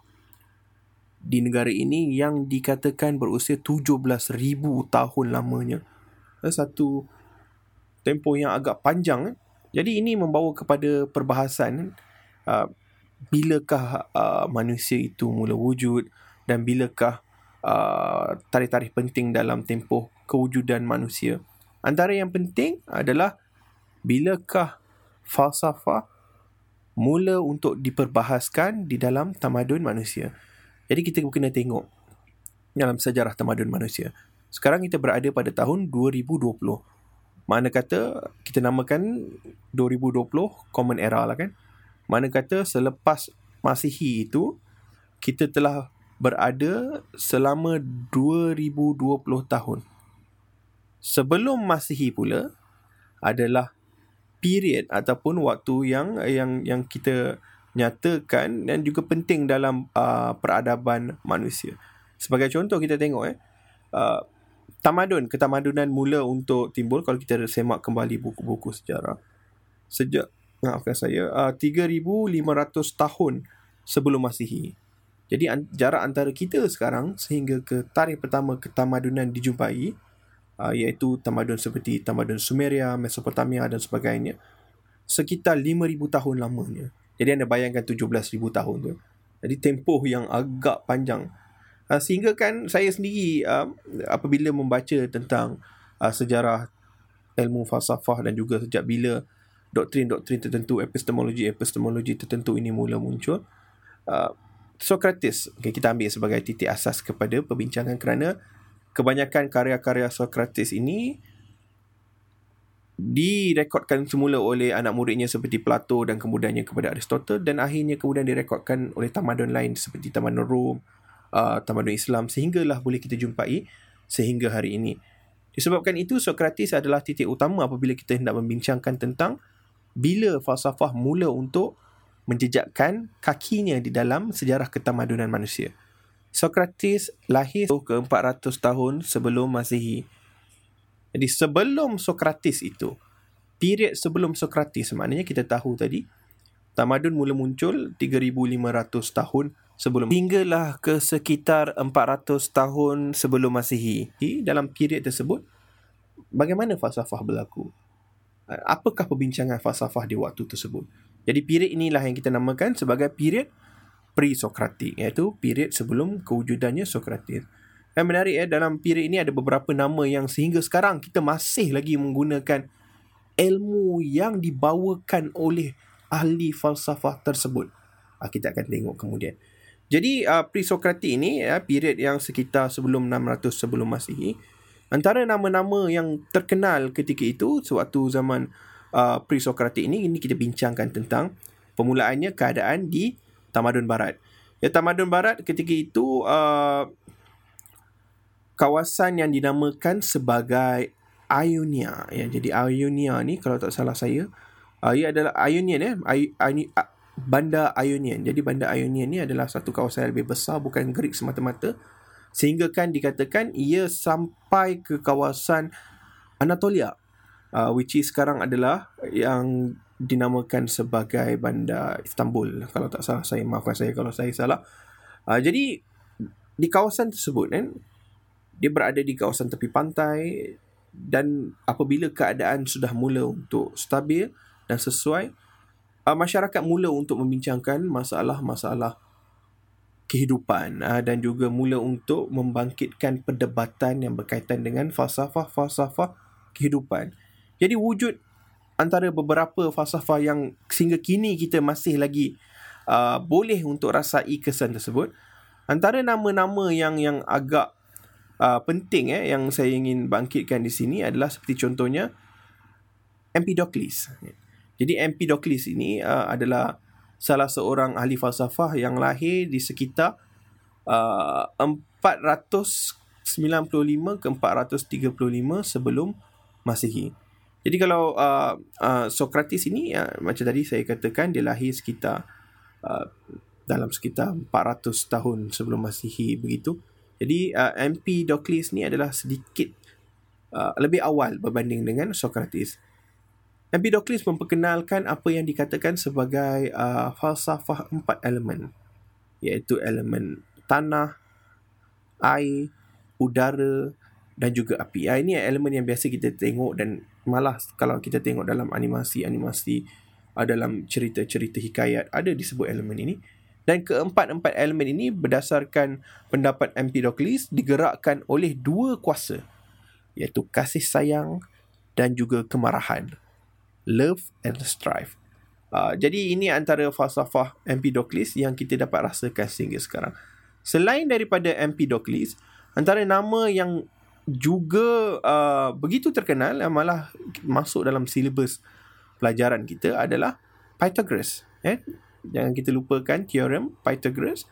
di negara ini yang dikatakan berusia tujuh belas ribu tahun lamanya. Satu tempoh yang agak panjang. Eh. Jadi ini membawa kepada perbahasan uh, bilakah uh, manusia itu mula wujud dan bilakah Uh, tarikh-tarikh penting dalam tempoh kewujudan manusia. Antara yang penting adalah bilakah falsafah mula untuk diperbahaskan di dalam tamadun manusia. Jadi kita kena tengok dalam sejarah tamadun manusia. Sekarang kita berada pada tahun dua ribu dua puluh. Mana kata kita namakan dua ribu dua puluh common era lah kan. Mana kata selepas Masihi itu kita telah berada selama dua ribu dua puluh tahun. Sebelum Masihi pula adalah period ataupun waktu yang yang yang kita nyatakan dan juga penting dalam uh, peradaban manusia. Sebagai contoh kita tengok eh uh, tamadun, ketamadunan mula untuk timbul kalau kita semak kembali buku-buku sejarah. Sejak maafkan saya uh, tiga ribu lima ratus tahun sebelum Masihi. Jadi jarak antara kita sekarang sehingga ke tarikh pertama ketamadunan dijumpai uh, iaitu tamadun seperti tamadun Sumeria, Mesopotamia dan sebagainya, sekitar lima ribu tahun lamanya. Jadi anda bayangkan tujuh belas ribu tahun tu. Jadi tempoh yang agak panjang. Uh, sehingga kan saya sendiri uh, apabila membaca tentang uh, sejarah ilmu falsafah dan juga sejak bila doktrin-doktrin tertentu, epistemologi-epistemologi tertentu ini mula muncul, uh, Sokrates, okay, kita ambil sebagai titik asas kepada perbincangan kerana kebanyakan karya-karya Sokrates ini direkodkan semula oleh anak muridnya seperti Plato dan kemudiannya kepada Aristotle, dan akhirnya kemudian direkodkan oleh tamadun lain seperti tamadun Rom, uh, tamadun Islam, sehinggalah boleh kita jumpai sehingga hari ini. Disebabkan itu, Sokrates adalah titik utama apabila kita hendak membincangkan tentang bila falsafah mula untuk menjejakkan kakinya di dalam sejarah ketamadunan manusia. Sokrates lahir ke empat ratus tahun sebelum Masehi. Jadi sebelum Sokrates itu, period sebelum Sokrates, maknanya kita tahu tadi, tamadun mula muncul tiga ribu lima ratus tahun sebelum, hinggalah ke sekitar empat ratus tahun sebelum Masehi. Jadi dalam period tersebut, bagaimana falsafah berlaku? Apakah perbincangan falsafah di waktu tersebut? Jadi period inilah yang kita namakan sebagai period pre-Sokratik, iaitu period sebelum kewujudannya Sokrates. Yang menarik eh, dalam period ini ada beberapa nama yang sehingga sekarang kita masih lagi menggunakan ilmu yang dibawakan oleh ahli falsafah tersebut. Kita akan tengok kemudian. Jadi pre-Sokratik ini, period yang sekitar sebelum enam ratus sebelum Masihi, antara nama-nama yang terkenal ketika itu sewaktu zaman Uh, pre-Sokratik ini, ini kita bincangkan tentang permulaannya keadaan di Tamadun Barat. Ya, Tamadun Barat ketika itu uh, kawasan yang dinamakan sebagai Ionia. Ya, jadi Ionia ni kalau tak salah saya, uh, ia adalah Ionian ya, I, I, I, bandar Ionian. Jadi bandar Ionian ni adalah satu kawasan yang lebih besar, bukan Greek semata-mata, sehingga kan dikatakan ia sampai ke kawasan Anatolia. Uh, which is sekarang adalah yang dinamakan sebagai bandar Istanbul. Kalau tak salah saya, maafkan saya kalau saya salah. Uh, jadi, di kawasan tersebut, kan, dia berada di kawasan tepi pantai, dan apabila keadaan sudah mula untuk stabil dan sesuai, uh, masyarakat mula untuk membincangkan masalah-masalah kehidupan uh, dan juga mula untuk membangkitkan perdebatan yang berkaitan dengan falsafah-falsafah kehidupan. Jadi wujud antara beberapa falsafah yang sehingga kini kita masih lagi uh, boleh untuk rasai kesan tersebut. Antara nama-nama yang yang agak uh, penting eh, yang saya ingin bangkitkan di sini adalah seperti contohnya Empedocles. Jadi Empedocles ini uh, adalah salah seorang ahli falsafah yang lahir di sekitar uh, empat ratus sembilan puluh lima ke empat ratus tiga puluh lima sebelum Masihi. Jadi kalau uh, uh, Sokrates ini, uh, macam tadi saya katakan, dia lahir sekitar uh, dalam sekitar empat ratus tahun sebelum Masihi begitu. Jadi uh, Empedocles ni adalah sedikit uh, lebih awal berbanding dengan Sokrates. Empedocles memperkenalkan apa yang dikatakan sebagai uh, falsafah empat elemen, iaitu elemen tanah, air, udara dan juga api. Ini elemen yang biasa kita tengok, dan malah kalau kita tengok dalam animasi-animasi, dalam cerita-cerita hikayat, ada disebut elemen ini. Dan keempat-empat elemen ini berdasarkan pendapat Empedocles digerakkan oleh dua kuasa, iaitu kasih sayang dan juga kemarahan, love and strife. Uh, jadi ini antara falsafah Empedocles yang kita dapat rasakan sehingga sekarang. Selain daripada Empedocles, antara nama yang juga uh, begitu terkenal, malah masuk dalam silibus pelajaran kita, adalah Pythagoras. Eh? Jangan kita lupakan teorem Pythagoras.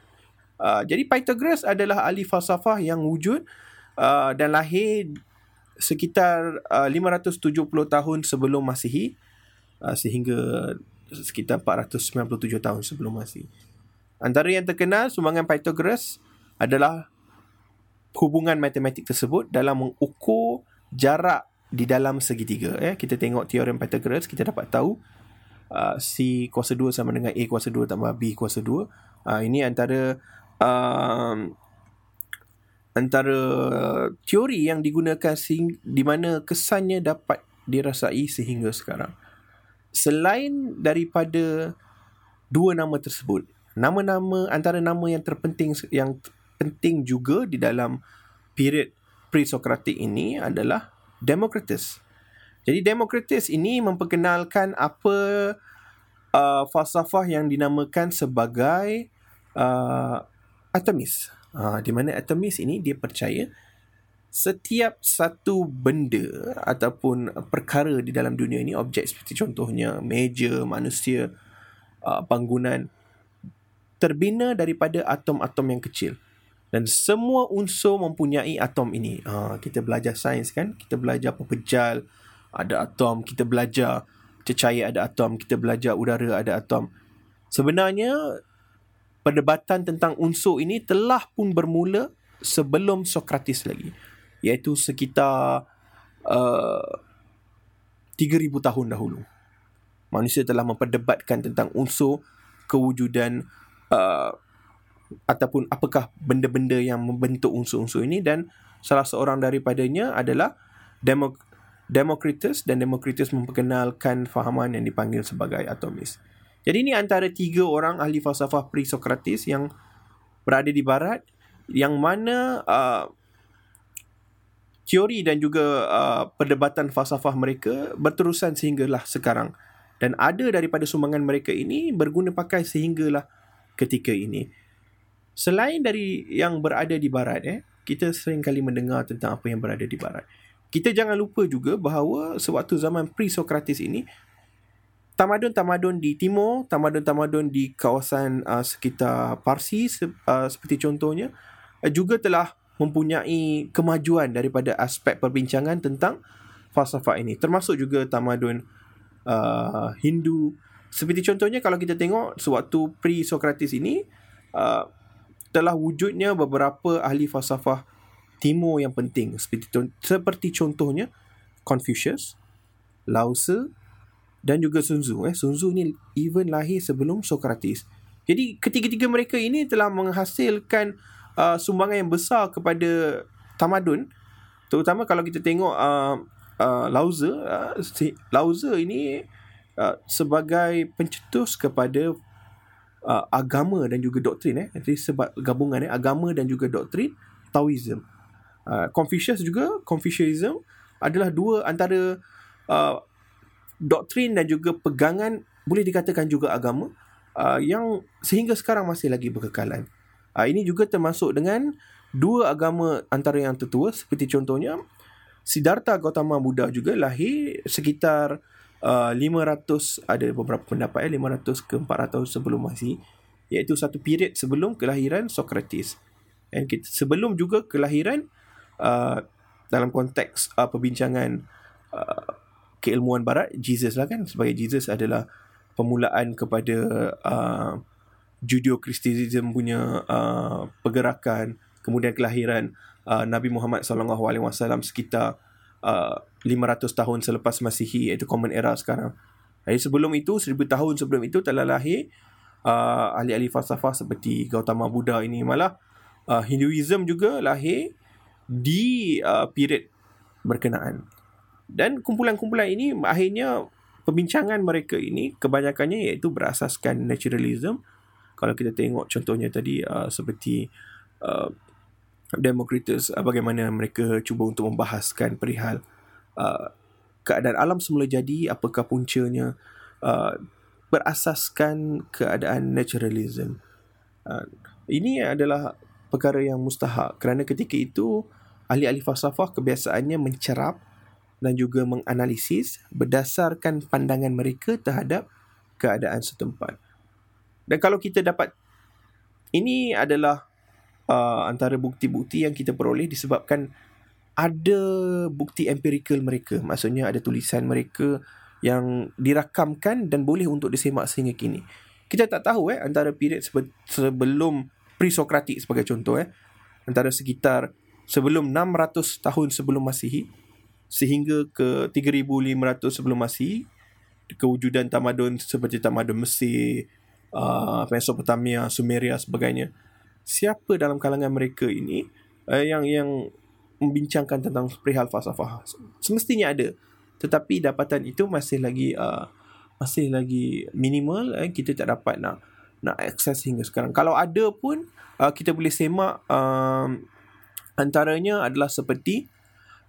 Uh, jadi Pythagoras adalah ahli falsafah yang wujud uh, dan lahir sekitar uh, lima ratus tujuh puluh tahun sebelum Masihi uh, sehingga sekitar empat ratus sembilan puluh tujuh tahun sebelum Masihi. Antara yang terkenal sumbangan Pythagoras adalah hubungan matematik tersebut dalam mengukur jarak di dalam segitiga. Eh, kita tengok teorem Pythagoras, kita dapat tahu uh, C kuasa dua sama dengan A kuasa dua tambah B kuasa dua. Uh, ini antara uh, antara teori yang digunakan sehingga, di mana kesannya dapat dirasai sehingga sekarang. Selain daripada dua nama tersebut, nama-nama antara nama yang terpenting yang penting juga di dalam period pre-Sokratik ini adalah Democritus. Jadi Democritus ini memperkenalkan apa uh, falsafah yang dinamakan sebagai uh, atomis. Ha, di mana atomis ini dia percaya setiap satu benda ataupun perkara di dalam dunia ini, objek seperti contohnya meja, manusia, bangunan, terbina daripada atom-atom yang kecil. Dan semua unsur mempunyai atom ini. Ha, kita belajar sains kan, kita belajar pepejal ada atom, kita belajar cecair ada atom, kita belajar udara ada atom. Sebenarnya perdebatan tentang unsur ini telah pun bermula sebelum Sokrates lagi, iaitu sekitar uh, tiga ribu tahun dahulu. Manusia telah memperdebatkan tentang unsur, kewujudan uh, ataupun apakah benda-benda yang membentuk unsur-unsur ini, dan salah seorang daripadanya adalah Democ- Democritus, dan Democritus memperkenalkan fahaman yang dipanggil sebagai atomis. Jadi ini antara tiga orang ahli falsafah pre-Sokrates yang berada di barat, yang mana uh, teori dan juga uh, perdebatan falsafah mereka berterusan sehinggalah sekarang. Dan ada daripada sumbangan mereka ini berguna pakai sehinggalah ketika ini. Selain dari yang berada di barat, eh, kita sering kali mendengar tentang apa yang berada di barat. Kita jangan lupa juga bahawa sewaktu zaman pre-Sokrates ini, tamadun-tamadun di timur, tamadun-tamadun di kawasan uh, sekitar Parsi se- uh, seperti contohnya, uh, juga telah mempunyai kemajuan daripada aspek perbincangan tentang falsafah ini. Termasuk juga tamadun uh, Hindu. Seperti contohnya kalau kita tengok sewaktu pre-Sokrates ini, uh, telah wujudnya beberapa ahli falsafah timur yang penting. Seperti, seperti contohnya Confucius, Laozi, dan juga Sun Tzu. Eh, Sun Tzu ni even lahir sebelum Sokrates. Jadi ketiga-tiga mereka ini telah menghasilkan uh, sumbangan yang besar kepada tamadun. Terutama kalau kita tengok uh, uh, Laozi. Uh, si Laozi ini uh, sebagai pencetus kepada uh, agama dan juga doktrin. Eh. Jadi sebab gabungan eh, agama dan juga doktrin Taoism. Uh, Confucius juga, Confucianism adalah dua antara Uh, doktrin dan juga pegangan, boleh dikatakan juga agama, uh, yang sehingga sekarang masih lagi berkekalan. Uh, ini juga termasuk dengan dua agama antara yang tertua, seperti contohnya Siddhartha Gautama Buddha juga lahir sekitar uh, lima ratus, ada beberapa pendapat eh, lima ratus ke empat ratus tahun sebelum Masih, iaitu satu period sebelum kelahiran Sokrates. And kita, sebelum juga kelahiran uh, dalam konteks uh, perbincangan uh, keilmuan barat, Jesus lah kan, sebagai Jesus adalah permulaan kepada uh, Judeo-Kristianism punya uh, pergerakan, kemudian kelahiran uh, Nabi Muhammad sallallahu alaihi wasallam sekitar uh, lima ratus tahun selepas Masihi, iaitu Common Era sekarang. Jadi sebelum itu, seribu tahun sebelum itu telah lahir uh, ahli-ahli falsafah seperti Gautama Buddha ini. Malah uh, Hinduism juga lahir di uh, period berkenaan. Dan kumpulan-kumpulan ini akhirnya perbincangan mereka ini kebanyakannya iaitu berasaskan naturalism. Kalau kita tengok contohnya tadi uh, seperti uh, Democritus, uh, bagaimana mereka cuba untuk membahaskan perihal uh, keadaan alam semula jadi, apakah puncanya, uh, berasaskan keadaan naturalism. Uh, ini adalah perkara yang mustahak kerana ketika itu ahli-ahli falsafah kebiasaannya mencerap dan juga menganalisis berdasarkan pandangan mereka terhadap keadaan setempat. Dan kalau kita dapat, ini adalah uh, antara bukti-bukti yang kita peroleh disebabkan ada bukti empirikal mereka. Maksudnya ada tulisan mereka yang dirakamkan dan boleh untuk disemak sehingga kini. Kita tak tahu eh, antara period sebelum pre-Sokratik sebagai contoh, eh, antara sekitar sebelum enam ratus tahun sebelum Masihi sehingga ke tiga ribu lima ratus sebelum Masihi, kewujudan tamadun seperti tamadun Mesir, uh, Mesopotamia, Sumeria, sebagainya. Siapa dalam kalangan mereka ini uh, yang yang membincangkan tentang perihal falsafah. Semestinya ada, tetapi dapatan itu masih lagi uh, masih lagi minimal. eh, kita tak dapat nak nak akses hingga sekarang. Kalau ada pun uh, kita boleh semak, uh, antaranya adalah seperti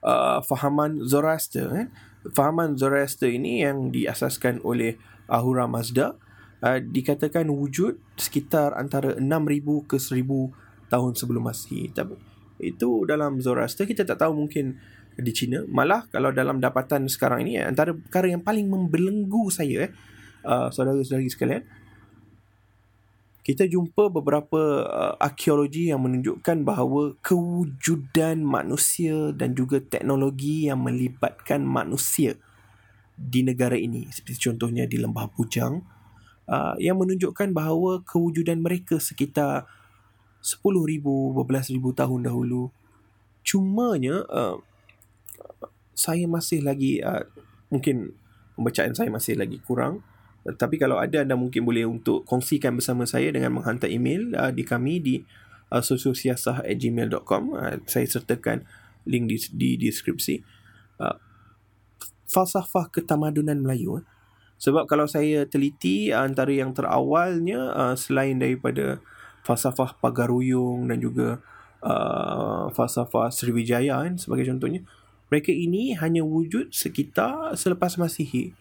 uh, fahaman Zoroaster. eh. Fahaman Zoroaster ini yang diasaskan oleh Ahura Mazda, uh, dikatakan wujud sekitar antara enam ribu ke seribu tahun sebelum Masih. Tapi itu dalam Zoroaster, kita tak tahu mungkin di China. Malah kalau dalam dapatan sekarang ini, antara perkara yang paling membelenggu saya, eh, uh, saudara-saudari sekalian, kita jumpa beberapa uh, arkeologi yang menunjukkan bahawa kewujudan manusia dan juga teknologi yang melibatkan manusia di negara ini, seperti contohnya di Lembah Bujang, uh, yang menunjukkan bahawa kewujudan mereka sekitar sepuluh ribu, dua belas ribu tahun dahulu. Cumanya, uh, saya masih lagi, uh, mungkin pembacaan saya masih lagi kurang. Tapi kalau ada, anda mungkin boleh untuk kongsikan bersama saya dengan menghantar email uh, di kami di uh, sosio siasah at gmail dot com. Uh, saya sertakan link di, di deskripsi. Uh, falsafah ketamadunan Melayu. Eh. Sebab kalau saya teliti, uh, antara yang terawalnya, uh, selain daripada falsafah Pagaruyung dan juga uh, falsafah Sriwijaya kan, sebagai contohnya, mereka ini hanya wujud sekitar selepas Masihi.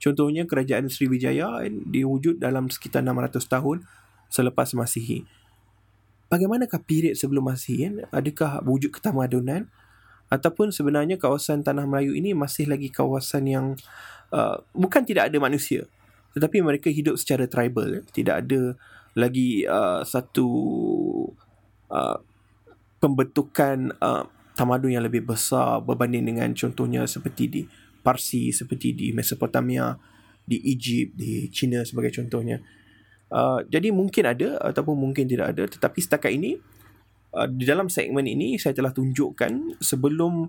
Contohnya kerajaan Sriwijaya diwujud dalam sekitar enam ratus tahun selepas Masihi. Bagaimanakah period sebelum Masihi? Adakah wujud ketamadunan? Ataupun sebenarnya kawasan Tanah Melayu ini masih lagi kawasan yang uh, bukan tidak ada manusia, tetapi mereka hidup secara tribal. Tidak ada lagi uh, satu uh, pembentukan uh, tamadun yang lebih besar berbanding dengan contohnya seperti di Parsi, seperti di Mesopotamia, di Egypt, di China sebagai contohnya. Uh, jadi mungkin ada ataupun mungkin tidak ada. Tetapi setakat ini, uh, di dalam segmen ini saya telah tunjukkan sebelum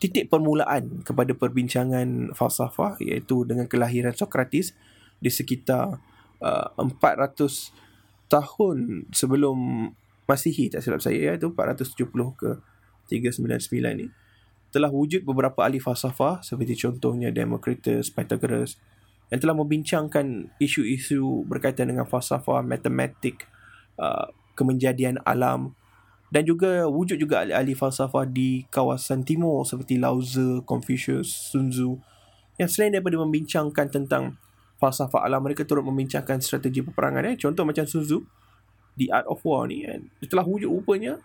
titik permulaan kepada perbincangan falsafah, iaitu dengan kelahiran Sokrates di sekitar uh, empat ratus tahun sebelum Masihi, tak silap saya, iaitu empat ratus tujuh puluh ke tiga ratus sembilan puluh sembilan ni. Telah wujud beberapa ahli falsafah seperti contohnya Democritus, Pythagoras, yang telah membincangkan isu-isu berkaitan dengan falsafah, matematik, uh, kemenjadian alam, dan juga wujud juga ahli-ahli falsafah di kawasan timur seperti Laozi, Confucius, Sun Tzu, yang selain daripada membincangkan tentang falsafah alam, mereka turut membincangkan strategi peperangan. eh. Contoh macam Sun Tzu di Art of War ni, eh, telah wujud rupanya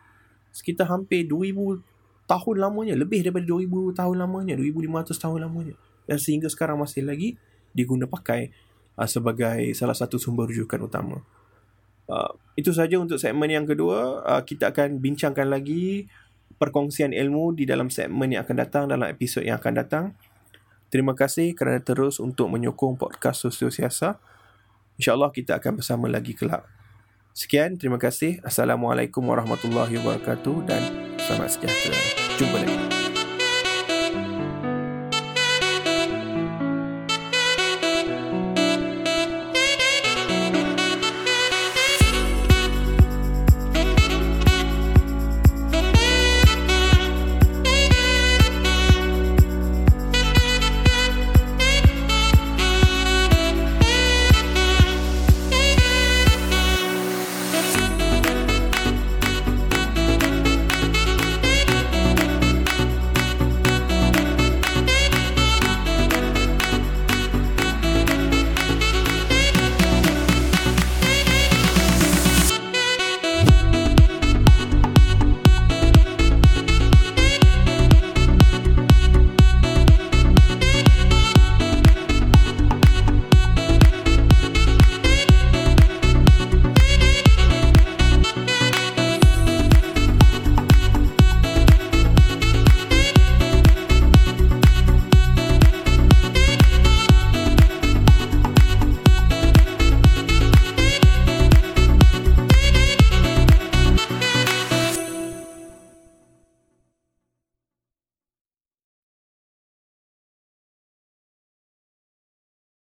sekitar hampir dua ribu tahun lamanya, lebih daripada dua ribu tahun lamanya, dua ribu lima ratus tahun lamanya, dan sehingga sekarang masih lagi diguna pakai uh, sebagai salah satu sumber rujukan utama. Uh, itu sahaja untuk segmen yang kedua. Uh, kita akan bincangkan lagi perkongsian ilmu di dalam segmen yang akan datang, dalam episod yang akan datang. Terima kasih kerana terus untuk menyokong podcast Sosio Siasah. InsyaAllah kita akan bersama lagi kelak. Sekian, terima kasih. Assalamualaikum warahmatullahi wabarakatuh dan selamat sejahtera. Jumpa lagi.